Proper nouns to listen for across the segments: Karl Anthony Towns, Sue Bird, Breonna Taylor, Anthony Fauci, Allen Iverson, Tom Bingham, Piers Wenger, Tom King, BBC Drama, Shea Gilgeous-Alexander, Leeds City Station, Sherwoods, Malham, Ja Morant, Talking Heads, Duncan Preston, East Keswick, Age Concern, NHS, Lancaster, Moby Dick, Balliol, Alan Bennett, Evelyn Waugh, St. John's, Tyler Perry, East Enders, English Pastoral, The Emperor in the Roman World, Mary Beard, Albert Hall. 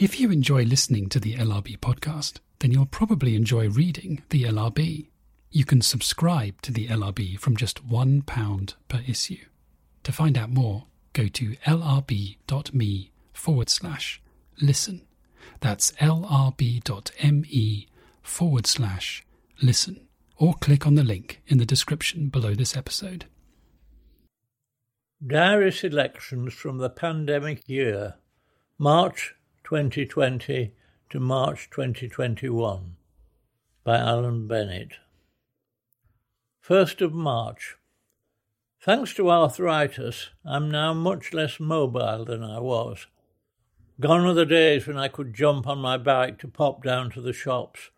If you enjoy listening to the LRB podcast, then you'll probably enjoy reading the LRB. You can subscribe to the LRB from just £1 per issue. To find out more, go to lrb.me/listen. That's lrb.me/listen. Or click on the link in the description below this episode. Diary selections from the pandemic year, March 2020 to March 2021, by Alan Bennett. 1st of March. Thanks to arthritis, I'm now much less mobile than I was. Gone are the days when I could jump on my bike to pop down to the shops,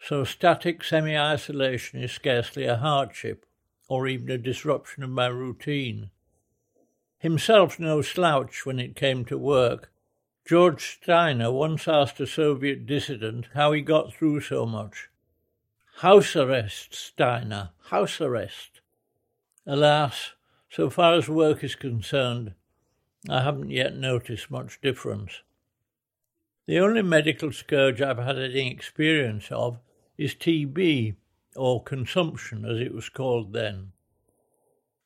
so static semi-isolation is scarcely a hardship, or even a disruption of my routine. Himself no slouch when it came to work, George Steiner once asked a Soviet dissident how he got through so much. House arrest, Steiner, house arrest. Alas, so far as work is concerned, I haven't yet noticed much difference. The only medical scourge I've had any experience of is TB, or consumption as it was called then.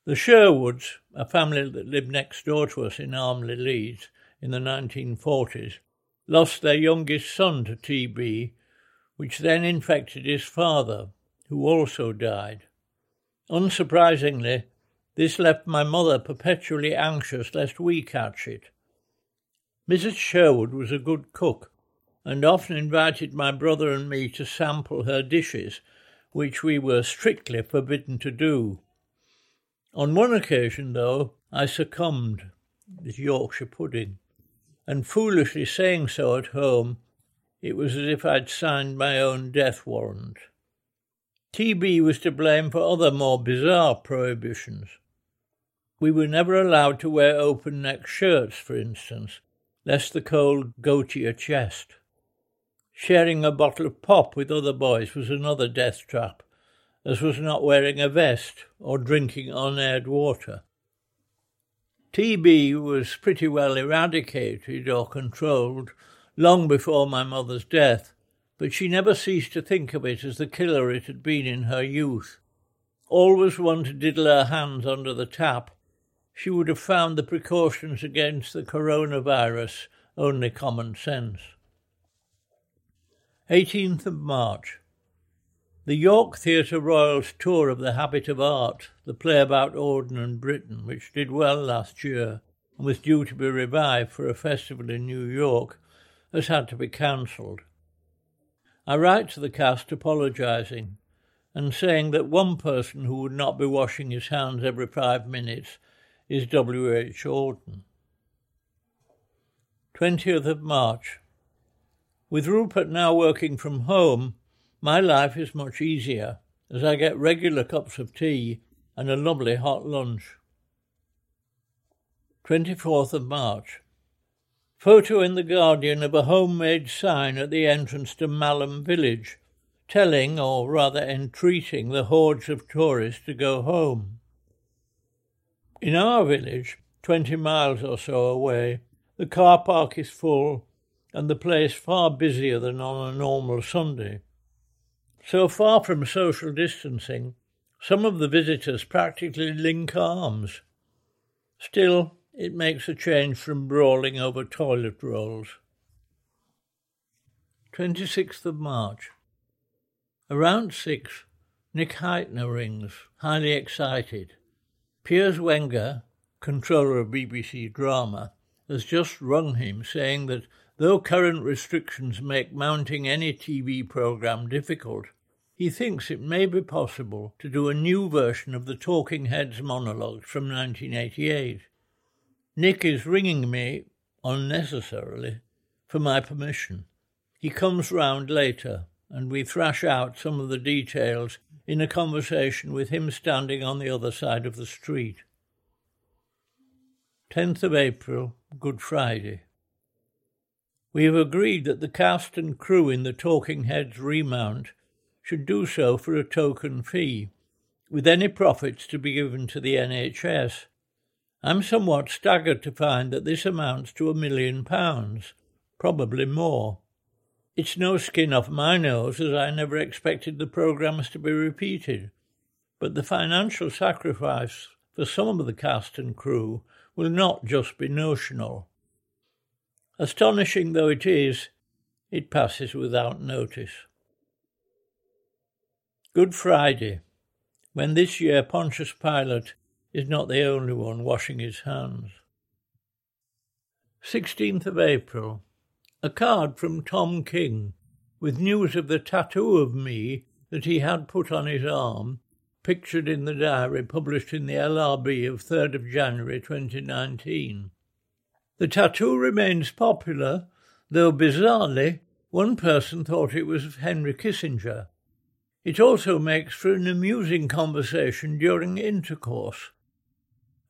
The Sherwoods, a family that lived next door to us in Armley Leeds, in the 1940s, lost their youngest son to TB, which then infected his father, who also died. Unsurprisingly, this left my mother perpetually anxious lest we catch it. Mrs. Sherwood was a good cook, and often invited my brother and me to sample her dishes, which we were strictly forbidden to do. On one occasion, though, I succumbed, with Yorkshire pudding, and foolishly saying so at home, it was as if I'd signed my own death warrant. TB was to blame for other more bizarre prohibitions. We were never allowed to wear open-neck shirts, for instance, lest the cold go to your chest. Sharing a bottle of pop with other boys was another death trap, as was not wearing a vest or drinking unaired water. TB was pretty well eradicated or controlled long before my mother's death, but she never ceased to think of it as the killer it had been in her youth. Always one to diddle her hands under the tap, she would have found the precautions against the coronavirus only common sense. 18th of March. The York Theatre Royal's tour of The Habit of Art, the play about Auden and Britain, which did well last year and was due to be revived for a festival in New York, has had to be cancelled. I write to the cast apologising and saying that one person who would not be washing his hands every 5 minutes is W. H. Auden. 20th of March. With Rupert now working from home, my life is much easier, as I get regular cups of tea and a lovely hot lunch. 24th of March. Photo in The Guardian of a homemade sign at the entrance to Malham village, telling, or rather entreating, the hordes of tourists to go home. In our village, 20 miles or so away, the car park is full and the place far busier than on a normal Sunday. So far from social distancing, some of the visitors practically link arms. Still, it makes a change from brawling over toilet rolls. 26th of March. Around 6, Nick Hytner rings, highly excited. Piers Wenger, controller of BBC Drama, has just rung him saying that though current restrictions make mounting any TV programme difficult, he thinks it may be possible to do a new version of the Talking Heads monologues from 1988. Nick is ringing me, unnecessarily, for my permission. He comes round later, and we thrash out some of the details in a conversation with him standing on the other side of the street. 10th of April, Good Friday. We have agreed that the cast and crew in the Talking Heads remount should do so for a token fee, with any profits to be given to the NHS. I'm somewhat staggered to find that this amounts to £1 million, probably more. It's no skin off my nose, as I never expected the programmes to be repeated, but the financial sacrifice for some of the cast and crew will not just be notional. Astonishing though it is, it passes without notice. Good Friday, when this year Pontius Pilate is not the only one washing his hands. 16th of April. A card from Tom King, with news of the tattoo of me that he had put on his arm, pictured in the diary published in the LRB of 3rd of January 2019. The tattoo remains popular, though bizarrely, one person thought it was of Henry Kissinger. It also makes for an amusing conversation during intercourse.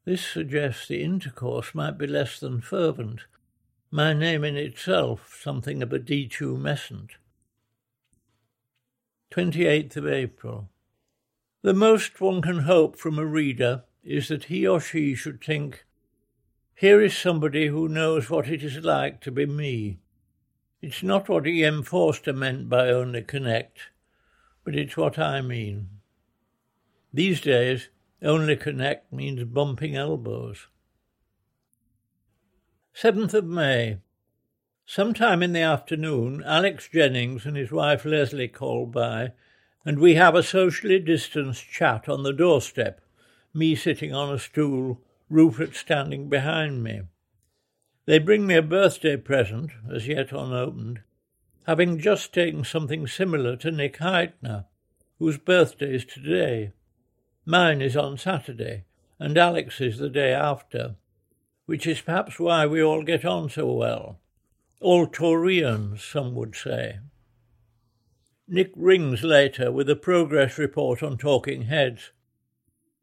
This suggests the intercourse might be less than fervent, my name in itself something of a detumescent. 28th of April. The most one can hope from a reader is that he or she should think, here is somebody who knows what it is like to be me. It's not what E.M. Forster meant by only connect, but it's what I mean. These days, only connect means bumping elbows. 7th of May. Sometime in the afternoon, Alex Jennings and his wife Leslie call by, and we have a socially distanced chat on the doorstep, me sitting on a stool, Rupert standing behind me. They bring me a birthday present, as yet unopened, having just taken something similar to Nick Hytner, whose birthday is today. Mine is on Saturday, and Alex's the day after, which is perhaps why we all get on so well. All Toryans, some would say. Nick rings later with a progress report on Talking Heads.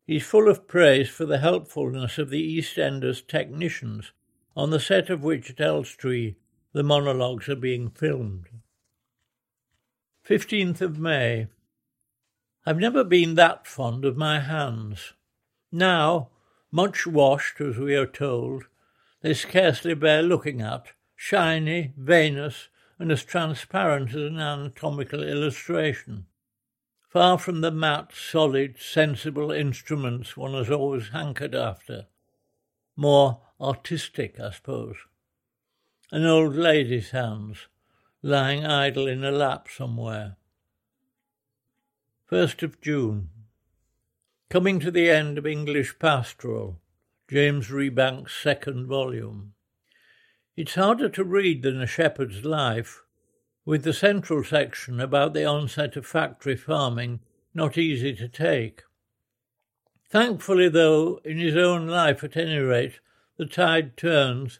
He's full of praise for the helpfulness of the East Enders technicians, on the set of which at Elstree the monologues are being filmed. 15th of May. I've never been that fond of my hands. Now, much washed, as we are told, they scarcely bear looking at, shiny, veinous, and as transparent as an anatomical illustration. Far from the matte, solid, sensible instruments one has always hankered after. More artistic, I suppose. An old lady's hands, lying idle in a lap somewhere. 1st of June. Coming to the end of English Pastoral, James Rebanks' second volume. It's harder to read than A Shepherd's Life, with the central section about the onset of factory farming not easy to take. Thankfully, though, in his own life at any rate, the tide turns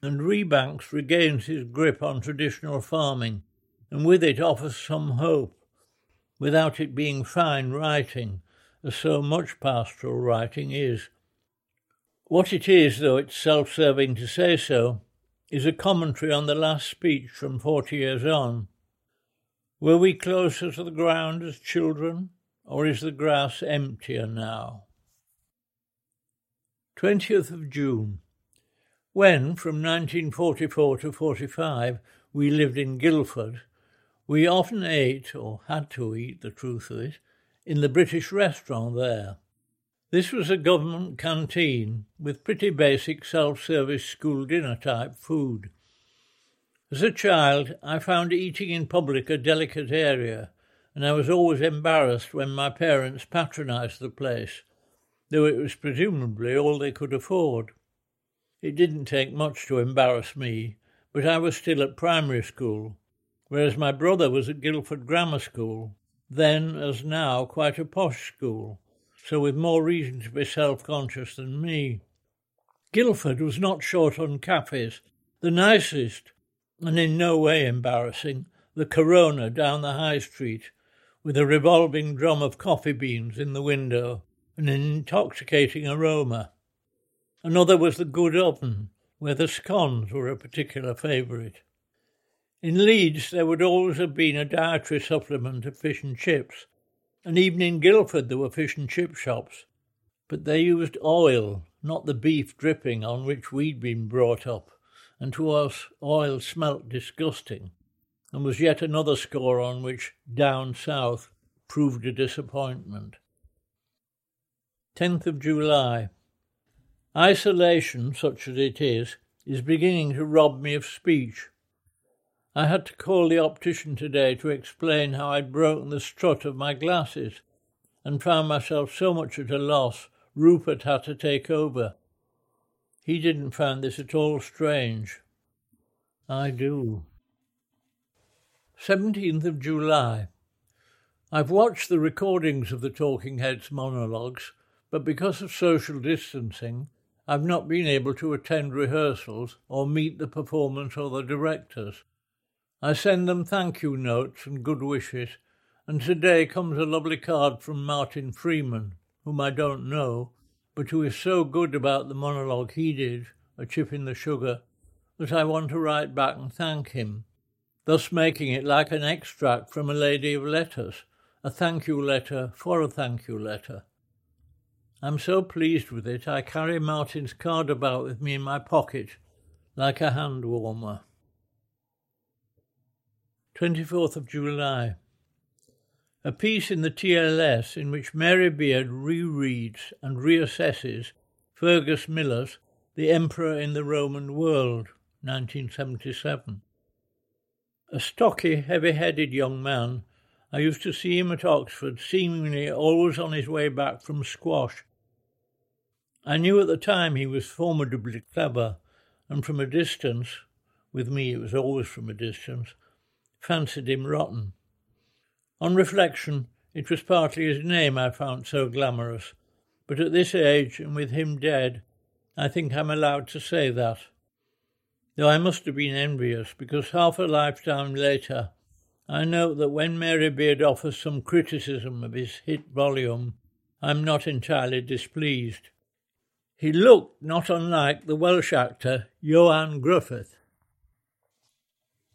and Rebanks regains his grip on traditional farming, and with it offers some hope, without it being fine writing, as so much pastoral writing is. What it is, though it's self-serving to say so, is a commentary on the last speech from 40 years on. Were we closer to the ground as children, or is the grass emptier now? 20th of June. When, from 1944 to 45, we lived in Guildford, we often ate, or had to eat, the truth of it, in the British restaurant there. This was a government canteen with pretty basic self-service school dinner type food. As a child, I found eating in public a delicate area, and I was always embarrassed when my parents patronised the place, though it was presumably all they could afford. It didn't take much to embarrass me, but I was still at primary school, whereas my brother was at Guildford Grammar School, then, as now, quite a posh school, so with more reason to be self-conscious than me. Guildford was not short on cafes, the nicest, and in no way embarrassing, the Corona down the High Street, with a revolving drum of coffee beans in the window and an intoxicating aroma. Another was the Good Oven, where the scones were a particular favourite. In Leeds there would always have been a dietary supplement of fish and chips, and even in Guildford there were fish and chip shops, but they used oil, not the beef dripping on which we'd been brought up, and to us oil smelt disgusting, and was yet another score on which Down South proved a disappointment. 10th of July. Isolation, such as it is beginning to rob me of speech. I had to call the optician today to explain how I'd broken the strut of my glasses, and found myself so much at a loss Rupert had to take over. He didn't find this at all strange. I do. 17th of July. I've watched the recordings of the Talking Heads monologues, but because of social distancing, I've not been able to attend rehearsals or meet the performance or the directors. I send them thank you notes and good wishes, and today comes a lovely card from Martin Freeman, whom I don't know, but who is so good about the monologue he did, A Chip in the Sugar, that I want to write back and thank him, thus making it like an extract from a lady of letters, a thank you letter for a thank you letter. I'm so pleased with it I carry Martin's card about with me in my pocket, like a hand warmer. 24th of July. A piece in the TLS in which Mary Beard rereads and reassesses Fergus Miller's The Emperor in the Roman World, 1977. A stocky, heavy-headed young man, I used to see him at Oxford, seemingly always on his way back from squash. I knew at the time he was formidably clever, and from a distance, with me it was always from a distance, fancied him rotten. On reflection, it was partly his name I found so glamorous, but at this age, and with him dead, I think I'm allowed to say that. Though I must have been envious, because half a lifetime later, I note that when Mary Beard offers some criticism of his hit volume, I'm not entirely displeased. He looked not unlike the Welsh actor Johan Gruffydd.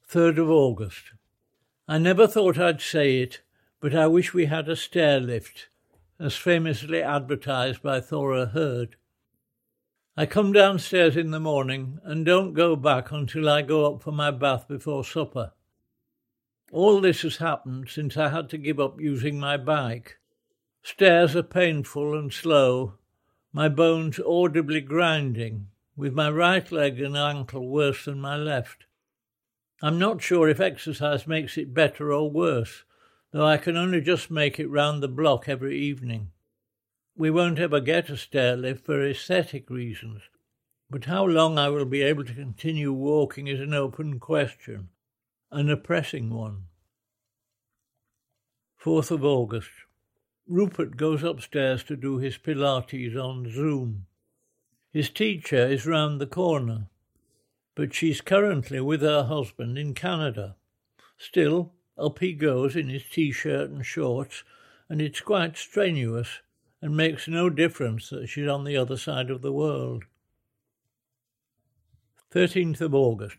3rd of August. I never thought I'd say it, but I wish we had a stair lift, as famously advertised by Thora Hird. I come downstairs in the morning and don't go back until I go up for my bath before supper. All this has happened since I had to give up using my bike. Stairs are painful and slow, my bones audibly grinding, with my right leg and ankle worse than my left. I'm not sure if exercise makes it better or worse, though I can only just make it round the block every evening. We won't ever get a stair lift for aesthetic reasons, but how long I will be able to continue walking is an open question, and a pressing one. 4th of August. Rupert goes upstairs to do his Pilates on Zoom. His teacher is round the corner, but she's currently with her husband in Canada. Still, up he goes in his T-shirt and shorts, and it's quite strenuous, and makes no difference that she's on the other side of the world. 13th of August.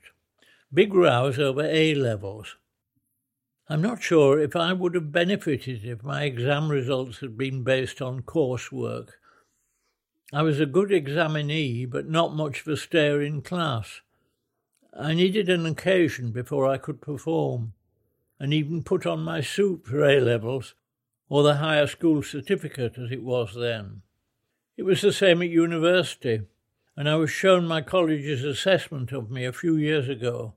Big rows over A-levels. I'm not sure if I would have benefited if my exam results had been based on coursework. I was a good examinee, but not much of a stayer in class. I needed an occasion before I could perform, and even put on my suit for A-levels, or the higher school certificate as it was then. It was the same at university, and I was shown my college's assessment of me a few years ago.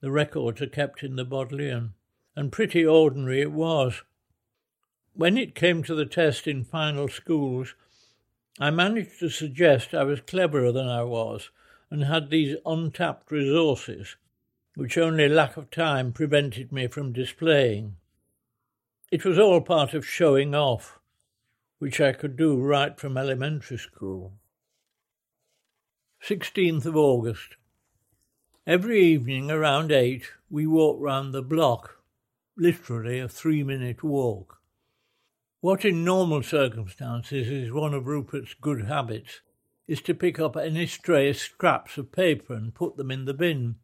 The records are kept in the Bodleian, and pretty ordinary it was. When it came to the test in final schools, I managed to suggest I was cleverer than I was, and had these untapped resources, which only lack of time prevented me from displaying. It was all part of showing off, which I could do right from elementary school. 16th of August. Every evening around 8 we walked round the block, literally a 3-minute walk. What in normal circumstances is one of Rupert's good habits is to pick up any stray scraps of paper and put them in the bin,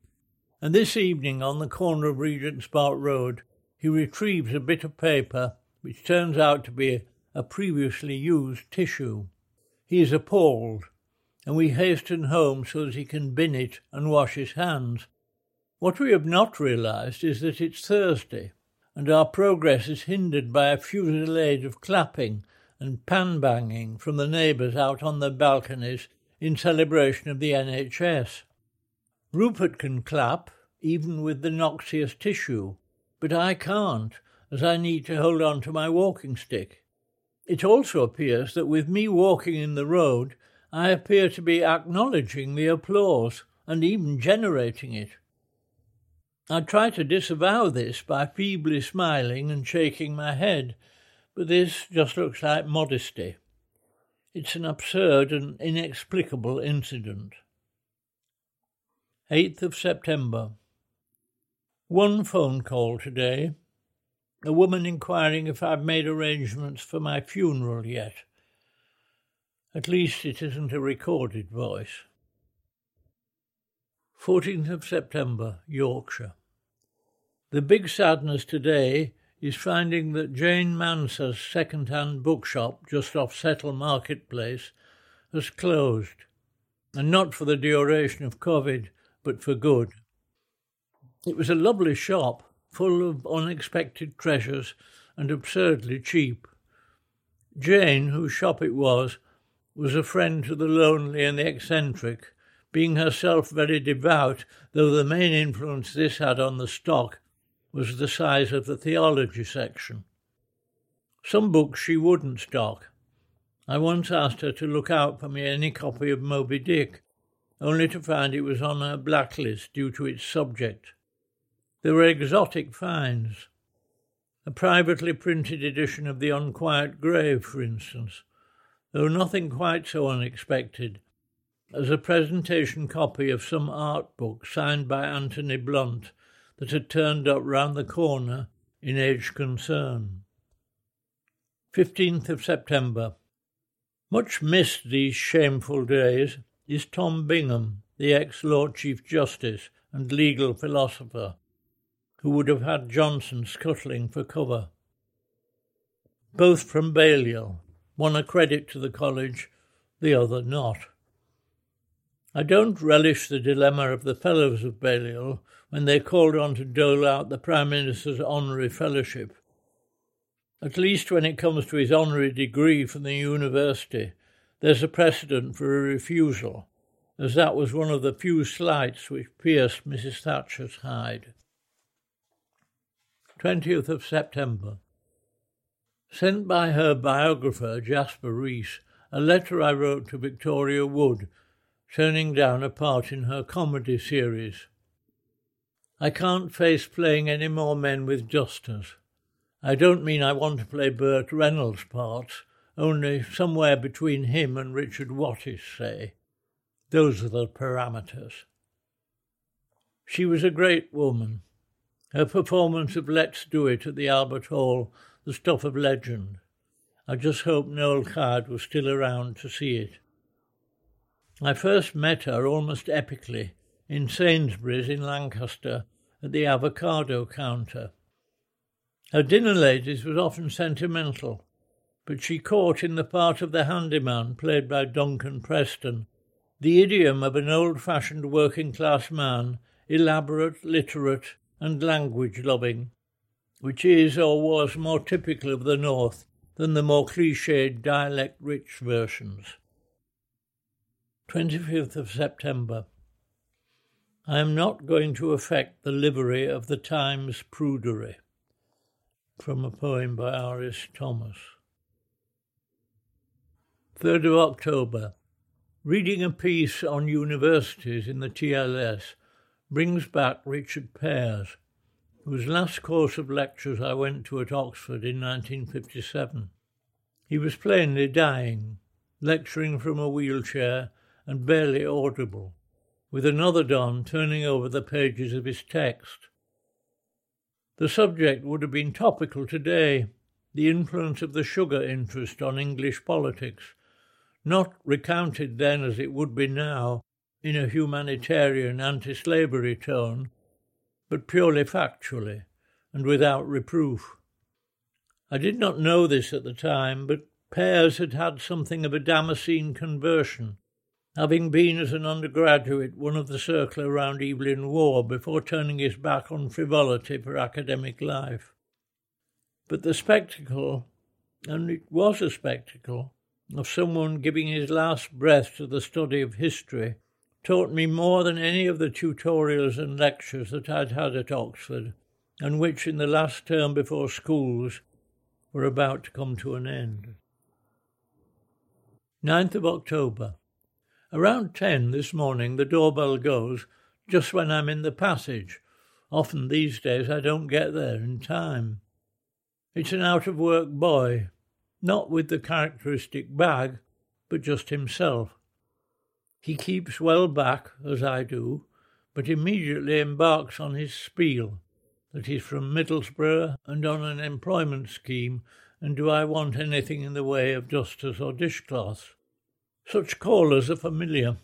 and this evening on the corner of Regent's Park Road he retrieves a bit of paper which turns out to be a previously used tissue. He is appalled, and we hasten home so that he can bin it and wash his hands. What we have not realised is that it's Thursday, and our progress is hindered by a fusillade of clapping and pan-banging from the neighbours out on their balconies in celebration of the NHS. Rupert can clap, even with the noxious tissue, but I can't, as I need to hold on to my walking stick. It also appears that with me walking in the road, I appear to be acknowledging the applause and even generating it. I try to disavow this by feebly smiling and shaking my head, but this just looks like modesty. It's an absurd and inexplicable incident. 8th of September. One phone call today. A woman inquiring if I've made arrangements for my funeral yet. At least it isn't a recorded voice. 14th of September, Yorkshire. The big sadness today is finding that Jane Manser's second-hand bookshop just off Settle Marketplace has closed, and not for the duration of COVID, but for good. It was a lovely shop, full of unexpected treasures and absurdly cheap. Jane, whose shop it was a friend to the lonely and the eccentric, being herself very devout, though the main influence this had on the stock was the size of the theology section. Some books she wouldn't stock. I once asked her to look out for me any copy of Moby Dick, only to find it was on her blacklist due to its subject. There were exotic finds. A privately printed edition of The Unquiet Grave, for instance, though nothing quite so unexpected as a presentation copy of some art book signed by Anthony Blunt that had turned up round the corner in Age Concern. 15th of September. Much missed these shameful days is Tom Bingham, the ex-Lord Chief Justice and legal philosopher, who would have had Johnson scuttling for cover. Both from Balliol, one a credit to the college, the other not. I don't relish the dilemma of the Fellows of Balliol when they called on to dole out the Prime Minister's honorary fellowship. At least when it comes to his honorary degree from the university, there's a precedent for a refusal, as that was one of the few slights which pierced Mrs. Thatcher's hide. 20th of September. Sent by her biographer, Jasper Rees, a letter I wrote to Victoria Wood, turning down a part in her comedy series. I can't face playing any more men with dusters. I don't mean I want to play Burt Reynolds' parts, only somewhere between him and Richard Wattis, say. Those are the parameters. She was a great woman. Her performance of Let's Do It at the Albert Hall, the stuff of legend. I just hope Noel Card was still around to see it. I first met her almost epically in Sainsbury's in Lancaster at the avocado counter. Her dinner ladies was often sentimental, but she caught in the part of the handyman played by Duncan Preston the idiom of an old-fashioned working-class man, elaborate, literate, and language-loving, which is or was more typical of the North than the more clichéd dialect-rich versions. 25th of September. I am not going to affect the livery of the Times prudery. From a poem by R.S. Thomas. 3rd of October. Reading a piece on universities in the TLS brings back Richard Pears, whose last course of lectures I went to at Oxford in 1957. He was plainly dying, lecturing from a wheelchair and barely audible, with another don turning over the pages of his text. The subject would have been topical today, the influence of the sugar interest on English politics, not recounted then as it would be now, in a humanitarian anti-slavery tone, but purely factually and without reproof. I did not know this at the time, but Pears had had something of a Damascene conversion, having been as an undergraduate one of the circle around Evelyn Waugh before turning his back on frivolity for academic life. But the spectacle, and it was a spectacle, of someone giving his last breath to the study of history taught me more than any of the tutorials and lectures that I'd had at Oxford, and which in the last term before schools were about to come to an end. 9th of October. Around 10 this morning the doorbell goes just when I'm in the passage. Often these days I don't get there in time. It's an out-of-work boy, not with the characteristic bag, but just himself. He keeps well back, as I do, but immediately embarks on his spiel, that he's from Middlesbrough and on an employment scheme, and do I want anything in the way of dusters or dishcloths? Such callers are familiar,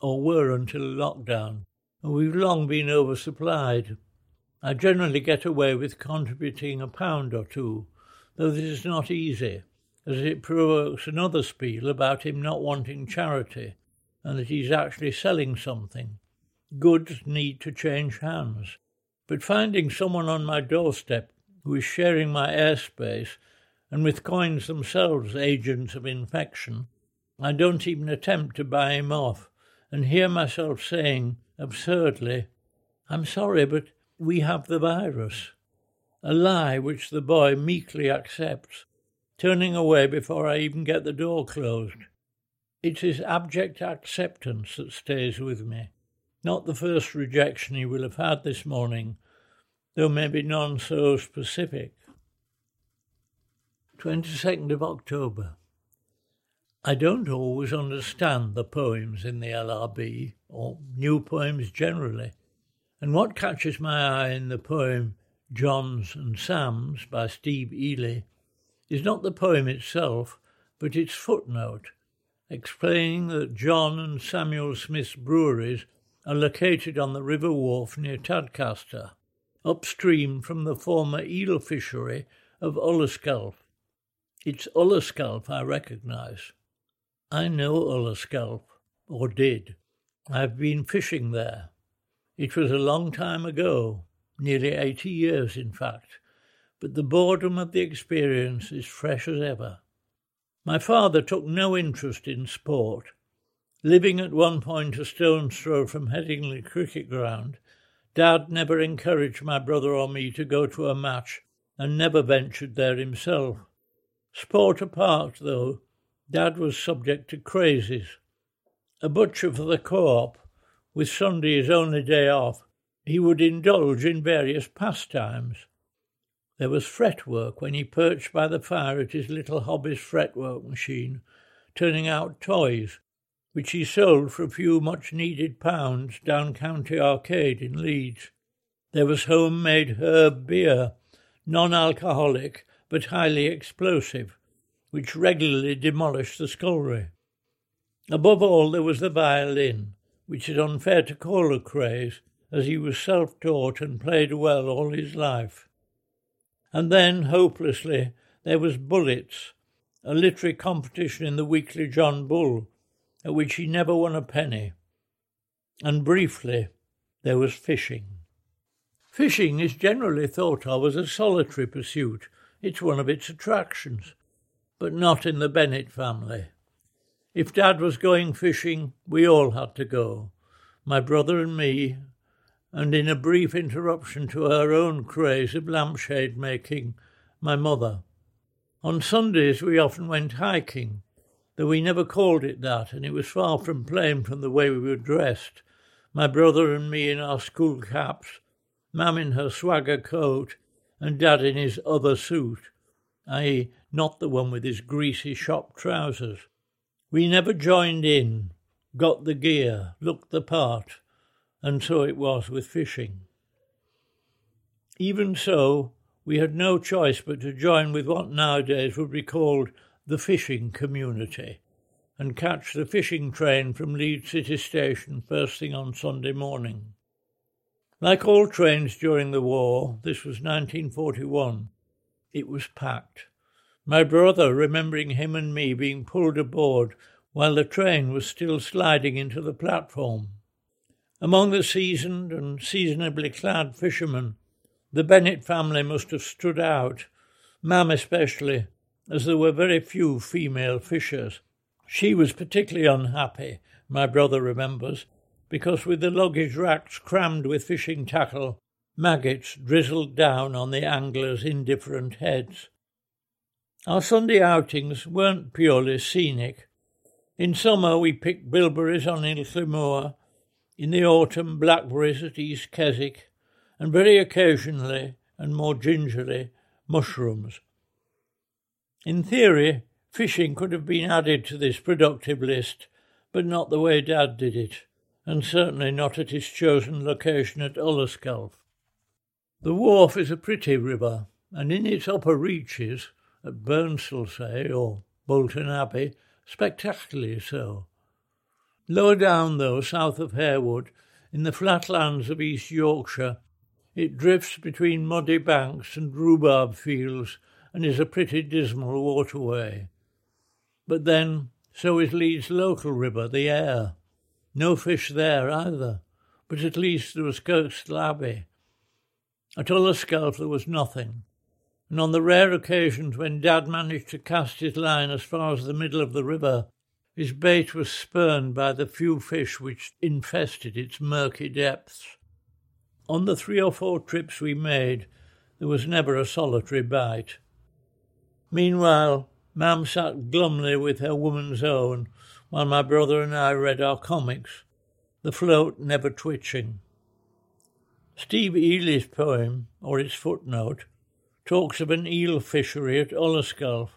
or were until lockdown, and we've long been oversupplied. I generally get away with contributing £1 or 2, though this is not easy, as it provokes another spiel about him not wanting charity, and that he's actually selling something. Goods need to change hands. But finding someone on my doorstep who is sharing my airspace, and with coins themselves agents of infection, I don't even attempt to buy him off, and hear myself saying, absurdly, "I'm sorry, but we have the virus." A lie which the boy meekly accepts, turning away before I even get the door closed. It's his abject acceptance that stays with me, not the first rejection he will have had this morning, though maybe none so specific. 22nd of October. I don't always understand the poems in the LRB, or new poems generally, and what catches my eye in the poem Johns and Sams by Steve Ely is not the poem itself, but its footnote, explaining that John and Samuel Smith's breweries are located on the River Wharf near Tadcaster, upstream from the former eel fishery of Ullescalf. It's Ullescalf I recognise. I know Ullescalf, or did. I've been fishing there. It was a long time ago, nearly 80 years in fact, but the boredom of the experience is fresh as ever. My father took no interest in sport, living at one point a stone's throw from Headingley Cricket Ground. Dad never encouraged my brother or me to go to a match and never ventured there himself. Sport apart, though, Dad was subject to crazes. A butcher for the co-op, with Sunday his only day off, he would indulge in various pastimes. There was fretwork when he perched by the fire at his little hobby's fretwork machine, turning out toys, which he sold for a few much-needed pounds down County Arcade in Leeds. There was homemade herb beer, non-alcoholic but highly explosive, which regularly demolished the scullery. Above all, there was the violin, which is unfair to call a craze, as he was self-taught and played well all his life. And then, hopelessly, there was Bullets, a literary competition in the Weekly John Bull, at which he never won a penny. And briefly, there was fishing. Fishing is generally thought of as a solitary pursuit. It's one of its attractions, but not in the Bennett family. If Dad was going fishing, we all had to go, my brother and me, and in a brief interruption to her own craze of lampshade-making, my mother. On Sundays we often went hiking, though we never called it that, and it was far from plain from the way we were dressed, my brother and me in our school caps, Mam in her swagger coat, and Dad in his other suit, i.e. not the one with his greasy shop trousers. We never joined in, got the gear, looked the part, and so it was with fishing. Even so, we had no choice but to join with what nowadays would be called the fishing community and catch the fishing train from Leeds City Station first thing on Sunday morning. Like all trains during the war, this was 1941. It was packed. My brother, remembering him and me being pulled aboard while the train was still sliding into the platform. Among the seasoned and seasonably clad fishermen, the Bennett family must have stood out, Mam especially, as there were very few female fishers. She was particularly unhappy, my brother remembers, because with the luggage racks crammed with fishing tackle, maggots drizzled down on the anglers' indifferent heads. Our Sunday outings weren't purely scenic. In summer we picked bilberries on Ilkley Moor, in the autumn blackberries at East Keswick, and very occasionally, and more gingerly, mushrooms. In theory, fishing could have been added to this productive list, but not the way Dad did it, and certainly not at his chosen location at Ullarskelf. The Wharf is a pretty river, and in its upper reaches, at Burnstall, say, or Bolton Abbey, spectacularly so. Lower down, though, south of Harewood, in the flat lands of East Yorkshire, it drifts between muddy banks and rhubarb fields, and is a pretty dismal waterway. But then, so is Leeds' local river, the Aire. No fish there either, but at least there was Kirkstall Abbey. At Ullarskelf there was nothing, and on the rare occasions when Dad managed to cast his line as far as the middle of the river, his bait was spurned by the few fish which infested its murky depths. On the 3 or 4 trips we made, there was never a solitary bite. Meanwhile, Mam sat glumly with her woman's own while my brother and I read our comics, the float never twitching. Steve Ely's poem, or its footnote, talks of an eel fishery at Ullarskelf,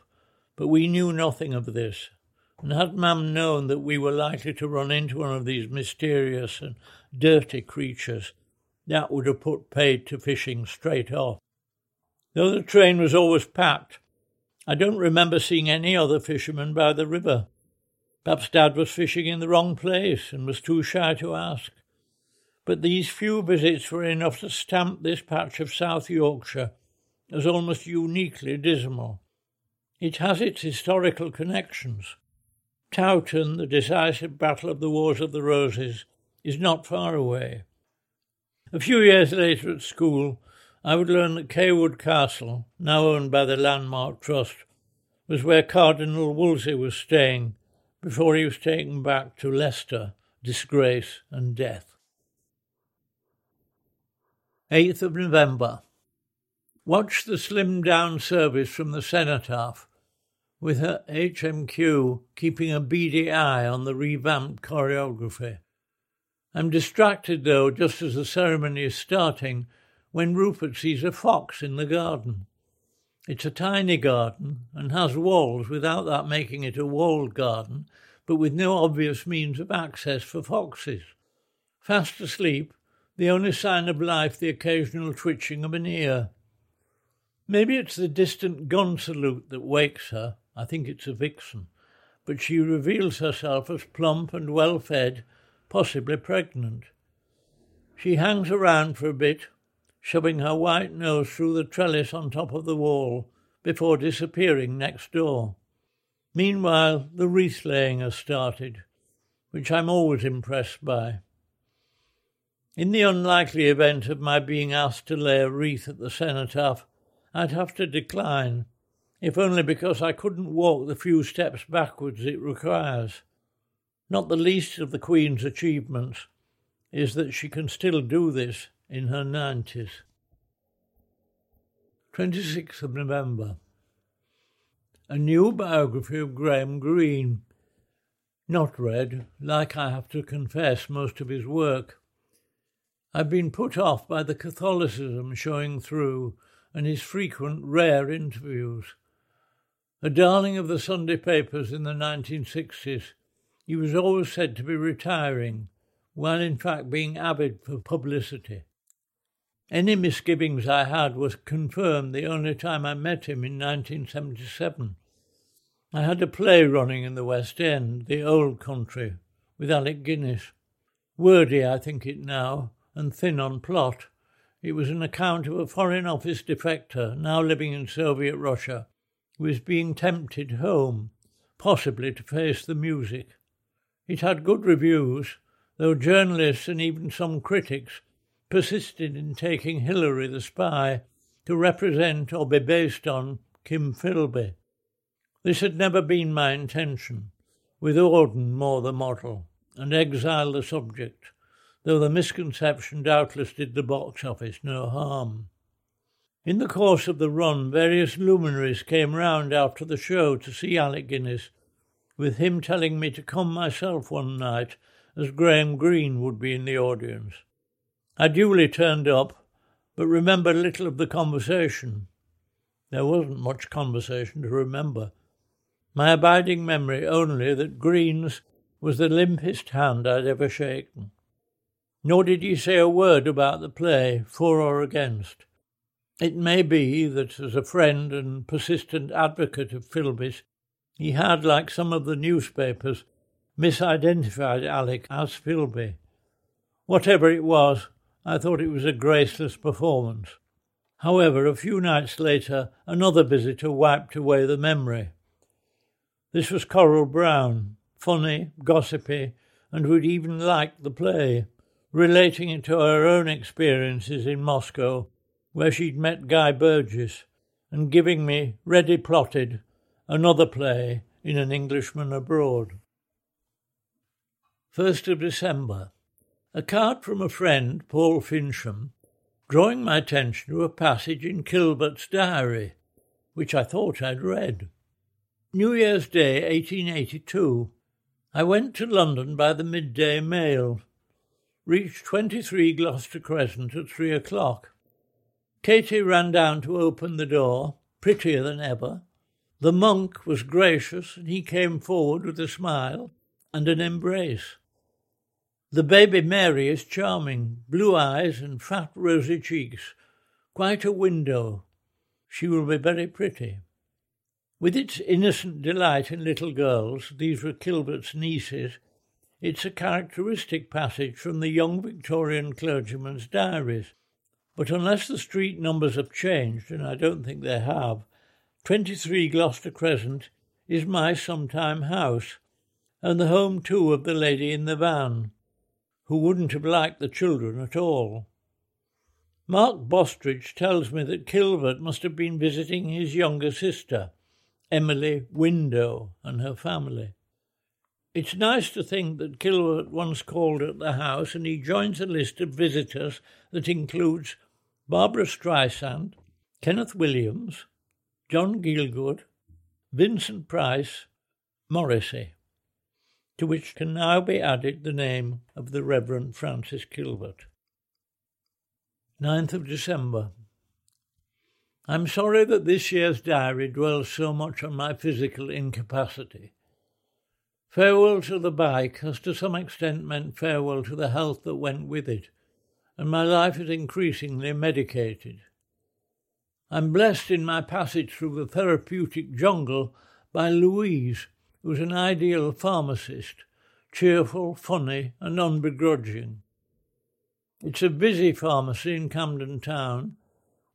but we knew nothing of this, and had Mam known that we were likely to run into one of these mysterious and dirty creatures, that would have put paid to fishing straight off. Though the train was always packed, I don't remember seeing any other fishermen by the river. Perhaps Dad was fishing in the wrong place and was too shy to ask. But these few visits were enough to stamp this patch of South Yorkshire as almost uniquely dismal. It has its historical connections. Towton, the decisive battle of the Wars of the Roses, is not far away. A few years later at school, I would learn that Cawood Castle, now owned by the Landmark Trust, was where Cardinal Wolsey was staying before he was taken back to Leicester, disgrace and death. 8th of November. Watched the slimmed-down service from the cenotaph, with her HMQ keeping a beady eye on the revamped choreography. I'm distracted, though, just as the ceremony is starting, when Rupert sees a fox in the garden. It's a tiny garden and has walls without that making it a walled garden, but with no obvious means of access for foxes. Fast asleep, the only sign of life the occasional twitching of an ear. Maybe it's the distant gun salute that wakes her. I think it's a vixen, but she reveals herself as plump and well-fed, possibly pregnant. She hangs around for a bit, shoving her white nose through the trellis on top of the wall before disappearing next door. Meanwhile, the wreath-laying has started, which I'm always impressed by. In the unlikely event of my being asked to lay a wreath at the cenotaph, I'd have to decline, if only because I couldn't walk the few steps backwards it requires. Not the least of the Queen's achievements is that she can still do this in her 90s. 26th of November. A new biography of Graham Greene. Not read, like I have to confess most of his work. I've been put off by the Catholicism showing through and his frequent rare interviews. A darling of the Sunday papers in the 1960s, he was always said to be retiring, while in fact being avid for publicity. Any misgivings I had was confirmed the only time I met him in 1977. I had a play running in the West End, The Old Country, with Alec Guinness. Wordy, I think it now, and thin on plot. It was an account of a Foreign Office defector, now living in Soviet Russia, who was being tempted home, possibly to face the music. It had good reviews, though journalists and even some critics persisted in taking Hillary the spy to represent or be based on Kim Philby. This had never been my intention, with Auden more the model, and exile the subject, though the misconception doubtless did the box office no harm. In the course of the run, various luminaries came round after the show to see Alec Guinness, with him telling me to come myself one night, as Graham Greene would be in the audience. I duly turned up, but remembered little of the conversation. There wasn't much conversation to remember. My abiding memory only that Green's was the limpest hand I'd ever shaken. Nor did he say a word about the play, for or against. It may be that as a friend and persistent advocate of Philby's, he had, like some of the newspapers, misidentified Alec as Philby. Whatever it was, I thought it was a graceless performance. However, a few nights later, another visitor wiped away the memory. This was Coral Brown, funny, gossipy, and who'd even liked the play, relating it to her own experiences in Moscow, where she'd met Guy Burgess, and giving me, ready plotted, another play in An Englishman Abroad. 1st of December. A card from a friend, Paul Finsham, drawing my attention to a passage in Kilbert's diary, which I thought I'd read. New Year's Day, 1882. I went to London by the midday mail. Reached 23 Gloucester Crescent at 3 o'clock. Katie ran down to open the door, prettier than ever. The monk was gracious, and he came forward with a smile and an embrace. The baby Mary is charming, blue eyes and fat rosy cheeks, quite a window. She will be very pretty. With its innocent delight in little girls, these were Kilbert's nieces, it's a characteristic passage from the young Victorian clergyman's diaries. But unless the street numbers have changed, and I don't think they have, 23 Gloucester Crescent is my sometime house, and the home too of the lady in the van, who wouldn't have liked the children at all. Mark Bostridge tells me that Kilbert must have been visiting his younger sister, Emily Window, and her family. It's nice to think that Kilbert once called at the house, and he joins a list of visitors that includes Barbara Streisand, Kenneth Williams, John Gielgud, Vincent Price, Morrissey, to which can now be added the name of the Reverend Francis Kilbert. 9th of December. I'm sorry that this year's diary dwells so much on my physical incapacity. Farewell to the bike has to some extent meant farewell to the health that went with it, and my life is increasingly medicated. I'm blessed in my passage through the therapeutic jungle by Louise, who was an ideal pharmacist, cheerful, funny, and unbegrudging. It's a busy pharmacy in Camden Town,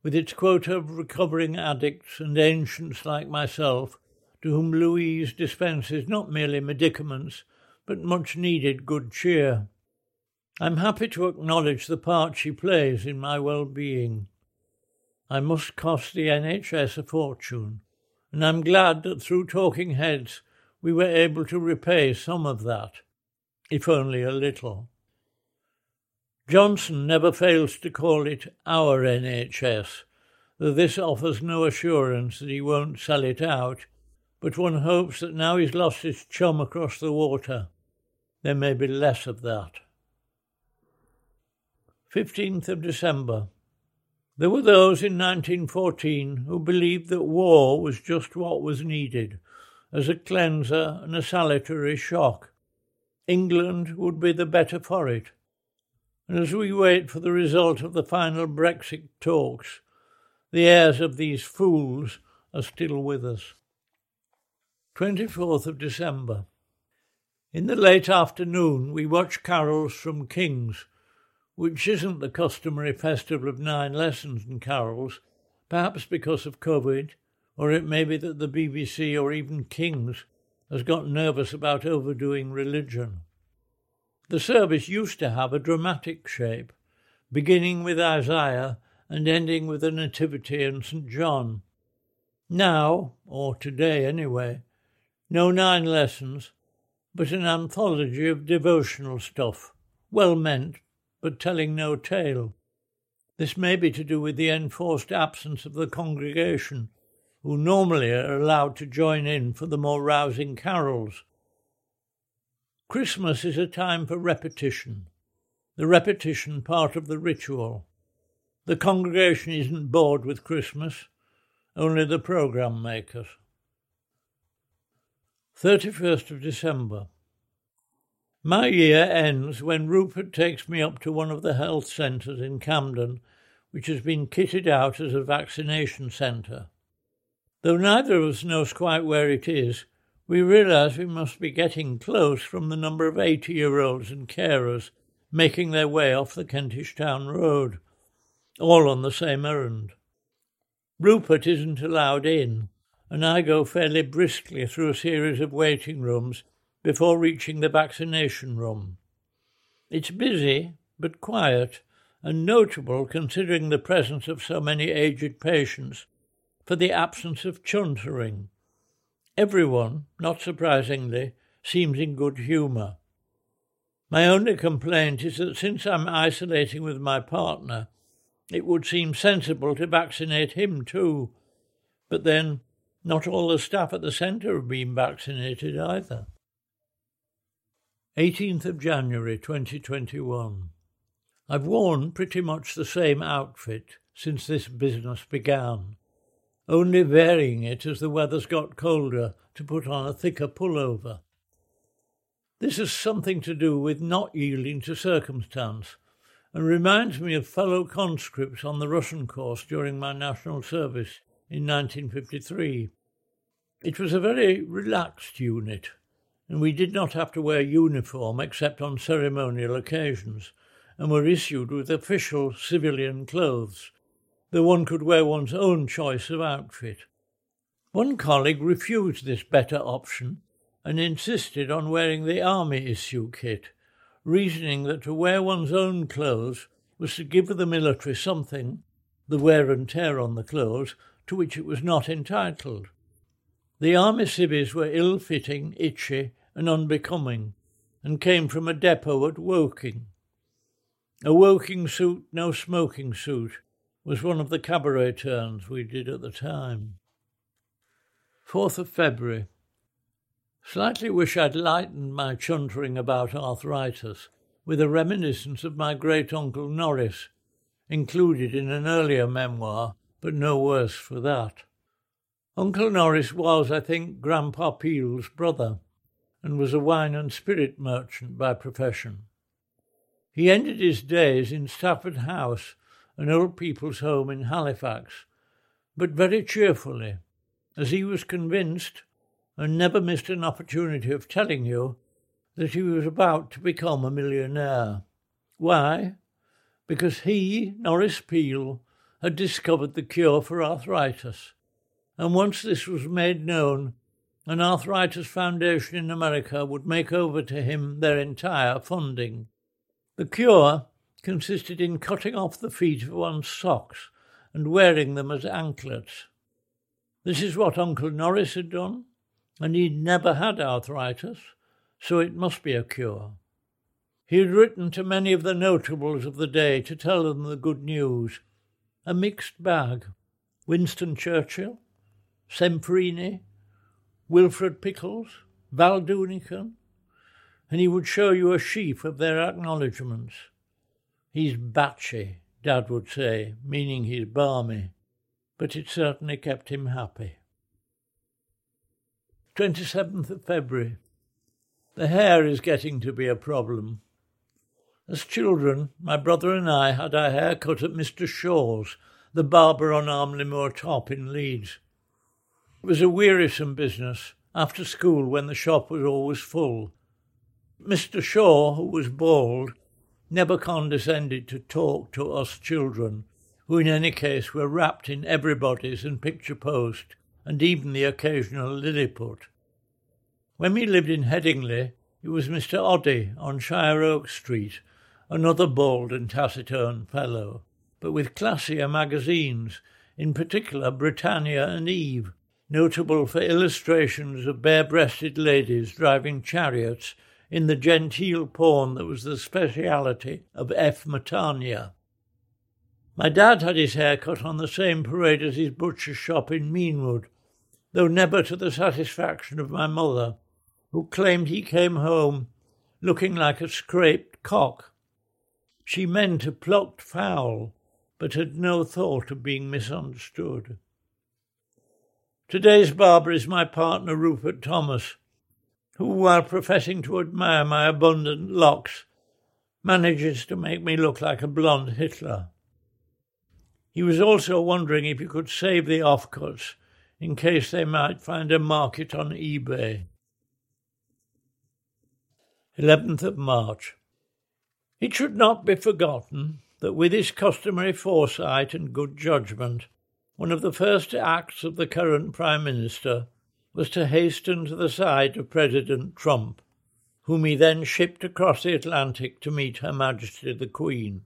with its quota of recovering addicts and ancients like myself, to whom Louise dispenses not merely medicaments, but much-needed good cheer. I'm happy to acknowledge the part she plays in my well-being. I must cost the NHS a fortune, and I'm glad that through Talking Heads we were able to repay some of that, if only a little. Johnson never fails to call it our NHS, though this offers no assurance that he won't sell it out, but one hopes that now he's lost his chum across the water, there may be less of that. 15th of December. There were those in 1914 who believed that war was just what was needed, as a cleanser and a salutary shock, England would be the better for it. And as we wait for the result of the final Brexit talks, the heirs of these fools are still with us. 24th of December. In the late afternoon we watch carols from King's, which isn't the customary festival of 9 lessons and carols, perhaps because of COVID, or it may be that the BBC or even King's has got nervous about overdoing religion. The service used to have a dramatic shape, beginning with Isaiah and ending with the Nativity and St. John. Now, or today anyway, no 9 lessons, but an anthology of devotional stuff, well meant, but telling no tale. This may be to do with the enforced absence of the congregation, who normally are allowed to join in for the more rousing carols. Christmas is a time for repetition, the repetition part of the ritual. The congregation isn't bored with Christmas, only the programme makers. 31st of December. My year ends when Rupert takes me up to one of the health centres in Camden, which has been kitted out as a vaccination centre. Though neither of us knows quite where it is, we realise we must be getting close from the number of 80-year-olds and carers making their way off the Kentish Town Road, all on the same errand. Rupert isn't allowed in, and I go fairly briskly through a series of waiting rooms before reaching the vaccination room. It's busy, but quiet, and notable considering the presence of so many aged patients for the absence of chuntering. Everyone, not surprisingly, seems in good humour. My only complaint is that since I'm isolating with my partner, it would seem sensible to vaccinate him too. But then, not all the staff at the centre have been vaccinated either. 18th of January 2021. I've worn pretty much the same outfit since this business began, only varying it as the weather's got colder to put on a thicker pullover. This has something to do with not yielding to circumstance, and reminds me of fellow conscripts on the Russian course during my national service in 1953. It was a very relaxed unit, and we did not have to wear uniform except on ceremonial occasions, and were issued with official civilian clothes, though one could wear one's own choice of outfit. One colleague refused this better option and insisted on wearing the army issue kit, reasoning that to wear one's own clothes was to give the military something, the wear and tear on the clothes, to which it was not entitled. The army civvies were ill-fitting, itchy and unbecoming, and came from a depot at Woking. A Woking suit, no smoking suit, was one of the cabaret turns we did at the time. 4th of February. Slightly wish I'd lightened my chuntering about arthritis with a reminiscence of my great-uncle Norris, included in an earlier memoir, but no worse for that. Uncle Norris was, I think, Grandpa Peel's brother, and was a wine and spirit merchant by profession. He ended his days in Stafford House, an old people's home in Halifax, but very cheerfully, as he was convinced, and never missed an opportunity of telling you, that he was about to become a millionaire. Why? Because he, Norris Peel, had discovered the cure for arthritis, and once this was made known, an arthritis foundation in America would make over to him their entire funding. The cure consisted in cutting off the feet of one's socks and wearing them as anklets. This is what Uncle Norris had done, and he'd never had arthritis, so it must be a cure. He had written to many of the notables of the day to tell them the good news. A mixed bag. Winston Churchill, Semprini, Wilfred Pickles, Val Doonican, and he would show you a sheaf of their acknowledgements. He's batchy, Dad would say, meaning he's balmy, but it certainly kept him happy. 27th of February. The hair is getting to be a problem. As children, my brother and I had our hair cut at Mr. Shaw's, the barber on Armley Moor Top in Leeds. It was a wearisome business, after school when the shop was always full. Mr. Shaw, who was bald, never condescended to talk to us children, who in any case were wrapped in everybody's and picture post, and even the occasional Lilliput. When we lived in Headingley, it was Mr. Oddy on Shire Oak Street, another bald and taciturn fellow, but with classier magazines, in particular Britannia and Eve, notable for illustrations of bare-breasted ladies driving chariots in the genteel pawn that was the speciality of F. Matania. My dad had his hair cut on the same parade as his butcher shop in Meanwood, though never to the satisfaction of my mother, who claimed he came home looking like a scraped cock. She meant a plucked fowl, but had no thought of being misunderstood. Today's barber is my partner Rupert Thomas, who, while professing to admire my abundant locks, manages to make me look like a blonde Hitler. He was also wondering if he could save the offcuts in case they might find a market on eBay. 11th of March. It should not be forgotten that with his customary foresight and good judgment, one of the first acts of the current Prime Minister was to hasten to the side of President Trump, whom he then shipped across the Atlantic to meet Her Majesty the Queen,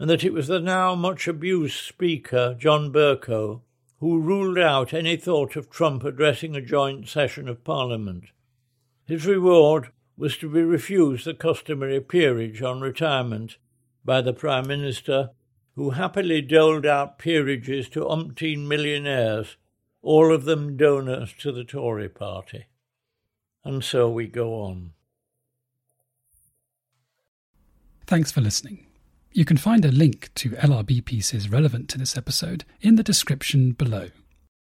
and that it was the now much abused Speaker, John Bercow, who ruled out any thought of Trump addressing a joint session of Parliament. His reward was to be refused the customary peerage on retirement by the Prime Minister, who happily doled out peerages to umpteen millionaires, all of them donors to the Tory party. And so we go on. Thanks for listening. You can find a link to LRB pieces relevant to this episode in the description below.